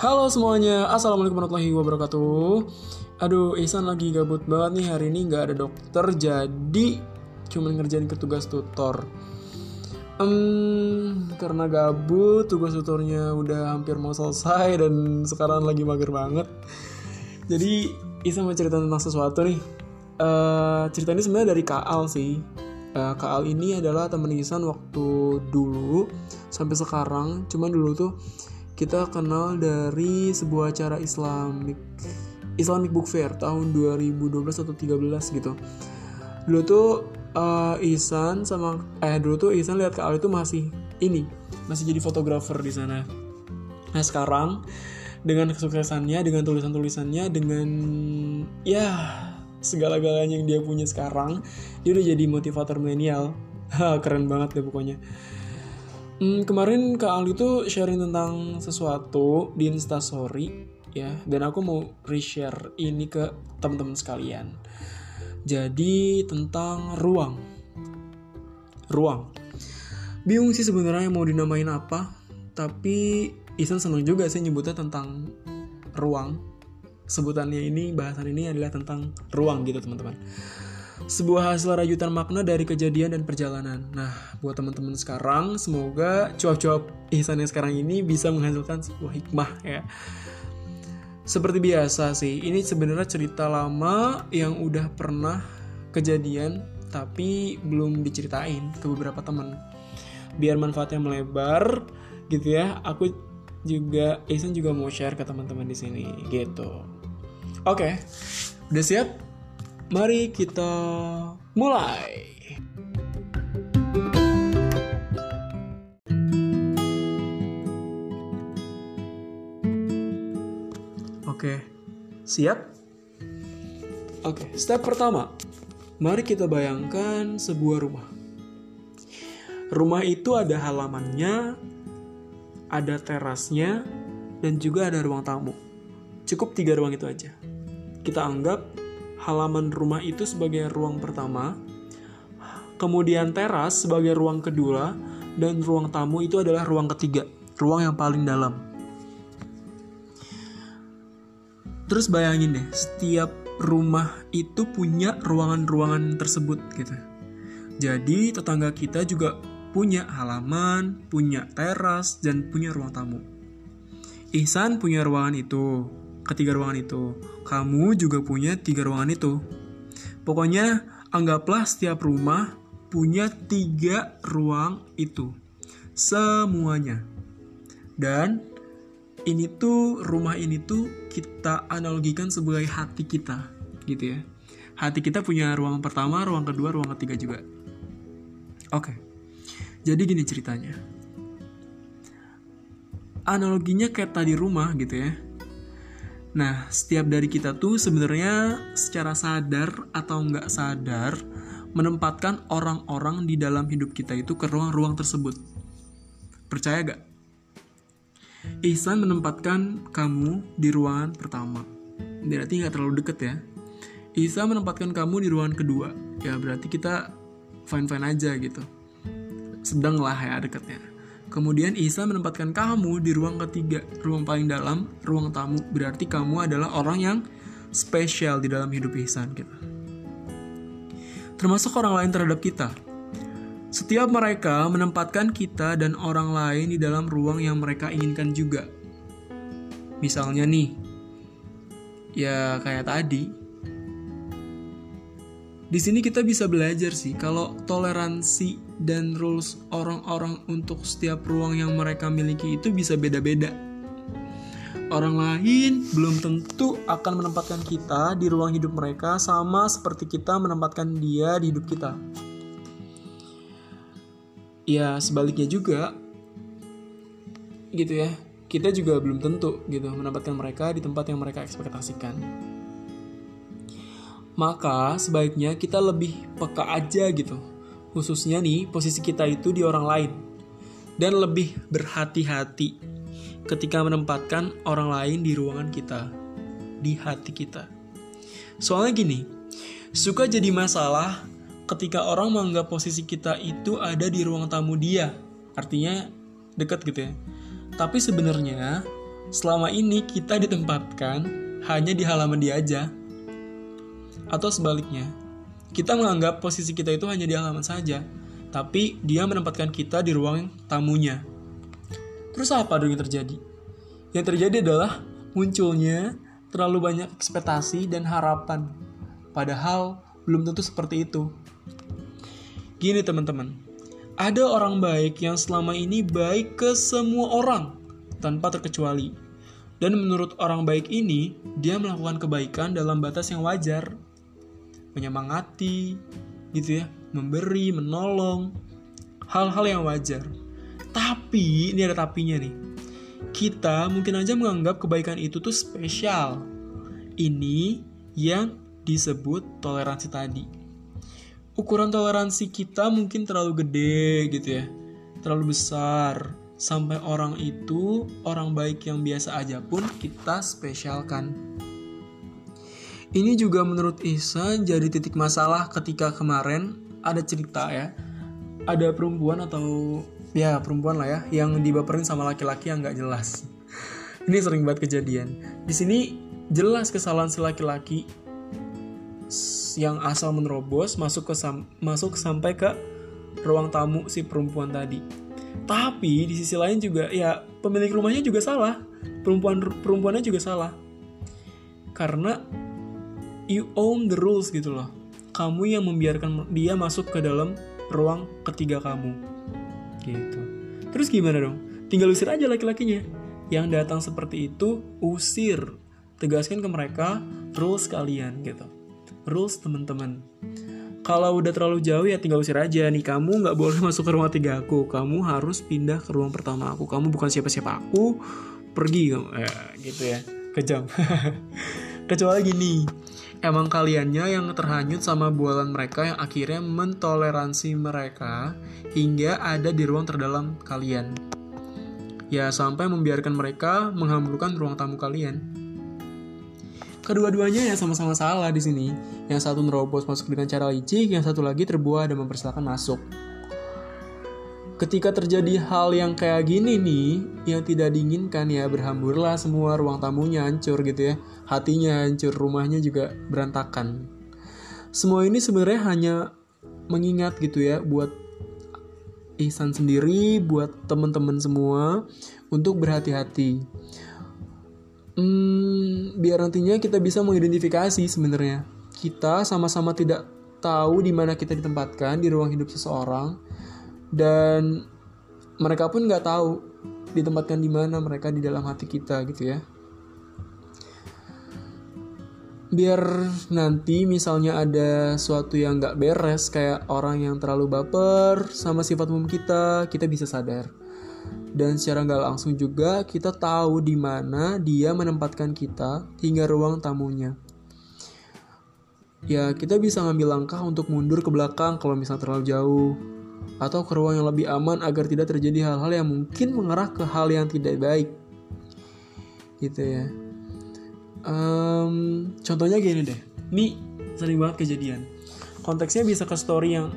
Halo semuanya, assalamualaikum warahmatullahi wabarakatuh. Aduh, Ihsan lagi gabut banget nih hari ini, gak ada dokter, jadi cuman ngerjain ke tugas tutor. Karena gabut, tugas tutornya udah hampir mau selesai dan sekarang lagi mager banget. Jadi Ihsan mau cerita tentang sesuatu nih. Cerita ini sebenarnya dari Kak Al sih. Kak Al ini adalah teman Ihsan waktu dulu sampai sekarang. Cuman dulu tuh kita kenal dari sebuah acara Islamic Book Fair tahun 2012 atau 13 gitu. Dulu tuh Ihsan lihat Kak Al itu masih jadi fotografer di sana. Nah, sekarang dengan kesuksesannya, dengan tulisan-tulisannya, dengan segala-galanya yang dia punya sekarang, dia udah jadi motivator milenial. Keren banget deh pokoknya. Kemarin Kak Al itu sharing tentang sesuatu di Instastory ya, dan aku mau reshare ini ke teman-teman sekalian. Jadi tentang ruang. Bingung sih sebenarnya mau dinamain apa, tapi Ihsan seneng juga sih nyebutnya tentang ruang. Sebutannya ini, bahasan ini adalah tentang ruang gitu teman-teman. Sebuah hasil rajutan makna dari kejadian dan perjalanan. Nah, buat teman-teman sekarang, semoga cuap-cuap Ihsan yang sekarang ini bisa menghasilkan sebuah hikmah ya. Seperti biasa sih, ini sebenarnya cerita lama yang udah pernah kejadian tapi belum diceritain ke beberapa teman. Biar manfaatnya melebar gitu ya, Ihsan juga mau share ke teman-teman di sini gitu. Oke, udah siap? Mari kita mulai. Oke, siap? Oke, step pertama. Mari kita bayangkan sebuah rumah. Rumah itu ada halamannya, ada terasnya, dan juga ada ruang tamu. Cukup 3 ruang itu aja. Kita anggap halaman rumah itu sebagai ruang pertama, kemudian teras sebagai ruang kedua, dan ruang tamu itu adalah ruang ketiga, ruang yang paling dalam. Terus bayangin deh, setiap rumah itu punya ruangan-ruangan tersebut gitu. Jadi tetangga kita juga punya halaman, punya teras, dan punya ruang tamu. Ihsan punya ruangan itu, ketiga ruangan itu. Kamu juga punya 3 ruangan itu. Pokoknya anggaplah setiap rumah punya 3 ruang itu semuanya. Dan rumah ini tuh kita analogikan sebagai hati kita gitu ya. Hati kita punya ruang pertama, ruang kedua, ruang ketiga juga. Oke. Jadi gini ceritanya. Analoginya kayak tadi rumah gitu ya. Nah, setiap dari kita tuh sebenarnya secara sadar atau nggak sadar menempatkan orang-orang di dalam hidup kita itu ke ruang-ruang tersebut. Percaya gak? Ihsan menempatkan kamu di ruangan pertama. Berarti nggak terlalu deket ya. Ihsan menempatkan kamu di ruangan kedua. Ya berarti kita fine-fine aja gitu. Sedang lah ya deketnya. Kemudian Ihsan menempatkan kamu di ruang ketiga, ruang paling dalam, ruang tamu. Berarti kamu adalah orang yang spesial di dalam hidup Ihsan kita. Termasuk orang lain terhadap kita. Setiap mereka menempatkan kita dan orang lain di dalam ruang yang mereka inginkan juga. Misalnya nih, ya kayak tadi. Di sini kita bisa belajar sih kalau toleransi dan rules orang-orang untuk setiap ruang yang mereka miliki itu bisa beda-beda. Orang lain belum tentu akan menempatkan kita di ruang hidup mereka sama seperti kita menempatkan dia di hidup kita. Ya sebaliknya juga gitu ya. Kita juga belum tentu gitu menempatkan mereka di tempat yang mereka ekspektasikan. Maka sebaiknya kita lebih peka aja gitu. Khususnya nih, posisi kita itu di orang lain. Dan lebih berhati-hati ketika menempatkan orang lain di ruangan kita, di hati kita. Soalnya gini, suka jadi masalah ketika orang menganggap posisi kita itu ada di ruang tamu dia. Artinya deket gitu ya. Tapi sebenarnya selama ini kita ditempatkan hanya di halaman dia aja. Atau sebaliknya, kita menganggap posisi kita itu hanya di halaman saja, tapi dia menempatkan kita di ruang tamunya. Terus apa dong yang terjadi? Yang terjadi adalah munculnya terlalu banyak ekspektasi dan harapan, padahal belum tentu seperti itu. Gini teman-teman, ada orang baik yang selama ini baik ke semua orang tanpa terkecuali. Dan menurut orang baik ini, dia melakukan kebaikan dalam batas yang wajar. Menyemangati, gitu ya, memberi, menolong, hal-hal yang wajar. Tapi, ini ada tapinya nih. Kita mungkin aja menganggap kebaikan itu tuh spesial. Ini yang disebut toleransi tadi. Ukuran toleransi kita mungkin terlalu gede gitu ya, terlalu besar, sampai orang itu, orang baik yang biasa aja pun kita spesialkan. Ini juga menurut Ihsan jadi titik masalah ketika kemarin ada cerita ya, ada perempuan atau ya perempuan lah ya yang dibaperin sama laki-laki yang gak jelas. Ini sering banget kejadian. Di sini jelas kesalahan si laki-laki yang asal menerobos masuk sampai ke ruang tamu si perempuan tadi. Tapi di sisi lain juga ya pemilik rumahnya juga salah, perempuannya juga salah. Karena you own the rules gitu loh. Kamu yang membiarkan dia masuk ke dalam ruang ketiga kamu. Gitu. Terus gimana dong? Tinggal usir aja laki-lakinya. Yang datang seperti itu, usir. Tegaskan ke mereka rules kalian gitu. Rules teman-teman. Kalau udah terlalu jauh ya tinggal usir aja nih. Kamu gak boleh masuk ke ruang 3 aku. Kamu harus pindah ke ruang pertama aku. Kamu bukan siapa-siapa aku. Pergi kamu. Gitu ya. Kejam. Kecuali gini. Emang kaliannya yang terhanyut sama bualan mereka yang akhirnya mentoleransi mereka hingga ada di ruang terdalam kalian. Ya sampai membiarkan mereka menghamburkan ruang tamu kalian. Kedua-duanya ya sama-sama salah di sini. Yang satu nerobos masuk dengan cara licik, yang satu lagi terbuai dan mempersilahkan masuk. Ketika terjadi hal yang kayak gini nih, yang tidak diinginkan ya berhamburlah semua, ruang tamunya hancur gitu ya. Hatinya hancur, rumahnya juga berantakan. Semua ini sebenarnya hanya mengingat gitu ya buat Ihsan sendiri, buat teman-teman semua untuk berhati-hati. Biar nantinya kita bisa mengidentifikasi sebenarnya. Kita sama-sama tidak tahu di mana kita ditempatkan di ruang hidup seseorang. Dan mereka pun nggak tahu ditempatkan di mana mereka di dalam hati kita gitu ya. Biar nanti misalnya ada suatu yang nggak beres kayak orang yang terlalu baper sama sifat umum kita bisa sadar. Dan secara nggak langsung juga kita tahu di mana dia menempatkan kita hingga ruang tamunya. Ya kita bisa ngambil langkah untuk mundur ke belakang kalau misalnya terlalu jauh. Atau ke ruang yang lebih aman agar tidak terjadi hal-hal yang mungkin mengarah ke hal yang tidak baik gitu ya. Contohnya gini deh, ini sering banget kejadian. Konteksnya bisa ke story yang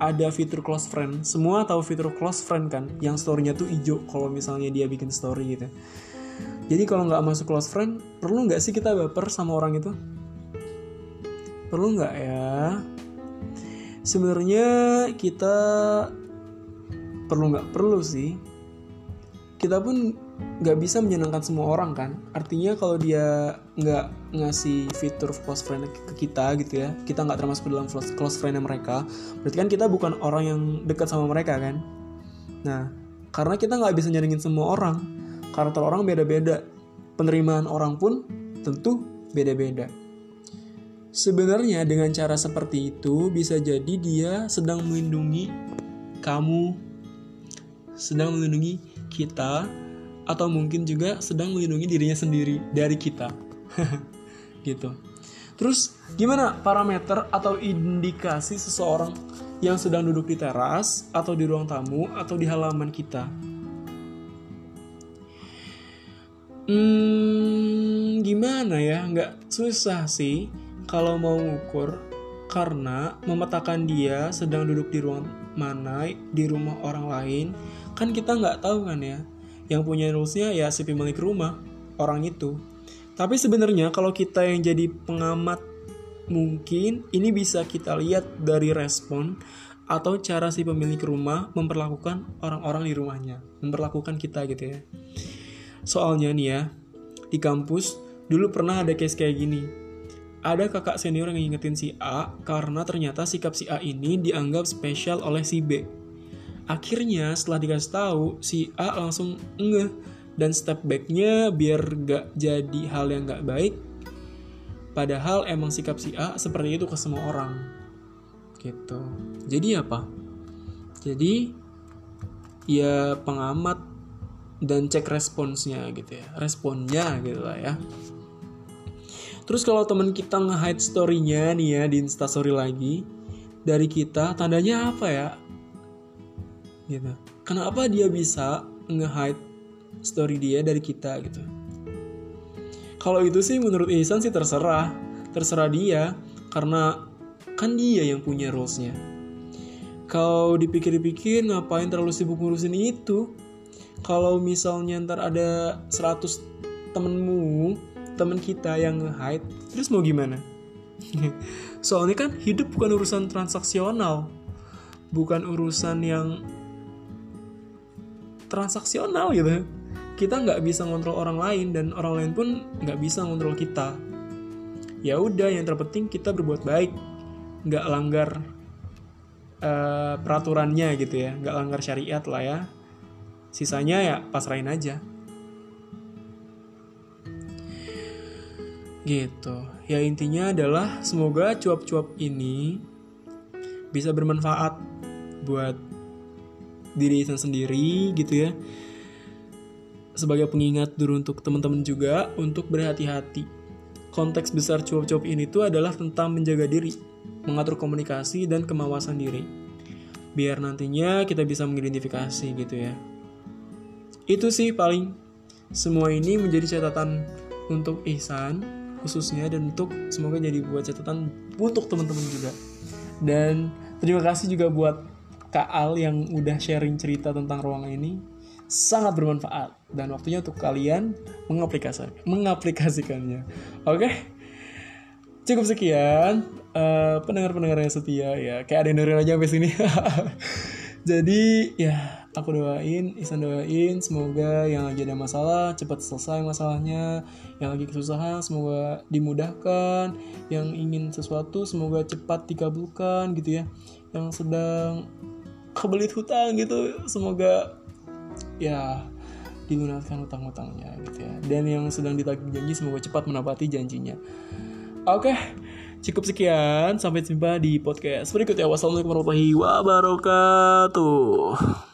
ada fitur close friend. Semua tahu fitur close friend kan, yang story-nya tuh hijau kalau misalnya dia bikin story gitu. Jadi kalau gak masuk close friend, perlu gak sih kita baper sama orang itu? Perlu gak ya? Sebenarnya kita perlu nggak perlu sih, kita pun nggak bisa menyenangkan semua orang kan. Artinya kalau dia nggak ngasih fitur close friend ke kita gitu ya, kita nggak termasuk dalam close friend mereka, berarti kan kita bukan orang yang dekat sama mereka kan. Nah, karena kita nggak bisa nyenengin semua orang, karakter orang beda-beda, penerimaan orang pun tentu beda-beda. Sebenarnya dengan cara seperti itu bisa jadi dia sedang melindungi kamu, sedang melindungi kita, atau mungkin juga sedang melindungi dirinya sendiri dari kita. Gitu. Terus gimana parameter atau indikasi seseorang yang sedang duduk di teras atau di ruang tamu atau di halaman kita? Gimana ya? Nggak susah sih kalau mau ngukur, karena memetakan dia sedang duduk di ruang mana, di rumah orang lain, kan kita nggak tahu kan ya. Yang punya rulesnya ya si pemilik rumah, orang itu. Tapi sebenarnya kalau kita yang jadi pengamat, mungkin ini bisa kita lihat dari respon atau cara si pemilik rumah memperlakukan orang-orang di rumahnya, memperlakukan kita gitu ya. Soalnya nih ya, di kampus dulu pernah ada case kayak gini. Ada kakak senior yang ngingetin si A karena ternyata sikap si A ini dianggap spesial oleh si B. Akhirnya setelah dikasih tahu, si A langsung ngeh dan step back-nya biar gak jadi hal yang gak baik. Padahal emang sikap si A seperti itu ke semua orang. Gitu. Jadi apa? Jadi ya pengamat dan cek responsnya gitu ya. Responnya gitu lah ya. Terus kalau teman kita nge-hide story-nya nih ya di Instastory lagi dari kita, tandanya apa ya? Gitu. Kenapa dia bisa nge-hide story dia dari kita gitu? Kalau itu sih menurut Ihsan sih terserah dia, karena kan dia yang punya rules-nya. Kalau dipikir-pikir ngapain terlalu sibuk ngurusin itu? Kalau misalnya ntar ada 100 temen kita yang nge-hide, terus mau gimana? Soalnya kan hidup bukan urusan transaksional, bukan urusan yang transaksional gitu. Kita nggak bisa ngontrol orang lain dan orang lain pun nggak bisa ngontrol kita. Ya udah, yang terpenting kita berbuat baik, nggak langgar peraturannya gitu ya, nggak langgar syariat lah ya. Sisanya ya pasrahin aja. Gitu. Ya intinya adalah semoga cuap-cuap ini bisa bermanfaat buat diri sendiri gitu ya, sebagai pengingat dulu untuk teman-teman juga untuk berhati-hati. Konteks besar cuap-cuap ini tuh adalah tentang menjaga diri, mengatur komunikasi dan kemawasan diri, biar nantinya kita bisa mengidentifikasi gitu ya. Itu sih paling. Semua ini menjadi catatan untuk Ihsan khususnya, dan untuk semoga jadi buat catatan untuk teman-teman juga. Dan terima kasih juga buat Kak Al yang udah sharing cerita tentang ruangan ini, sangat bermanfaat dan waktunya untuk kalian mengaplikasikannya. Oke, cukup sekian pendengar-pendengar yang setia ya, kayak ada yang dengerin aja sampai sini. Jadi ya aku doain, Ihsan doain, semoga yang lagi ada masalah cepat selesai masalahnya, yang lagi kesusahan semoga dimudahkan, yang ingin sesuatu semoga cepat dikabulkan gitu ya, yang sedang kebelit hutang gitu semoga ya dilunaskan hutang-hutangnya gitu ya, dan yang sedang ditagih janji semoga cepat menepati janjinya. Oke, cukup sekian, sampai jumpa di podcast berikutnya. Wassalamualaikum warahmatullahi wabarakatuh.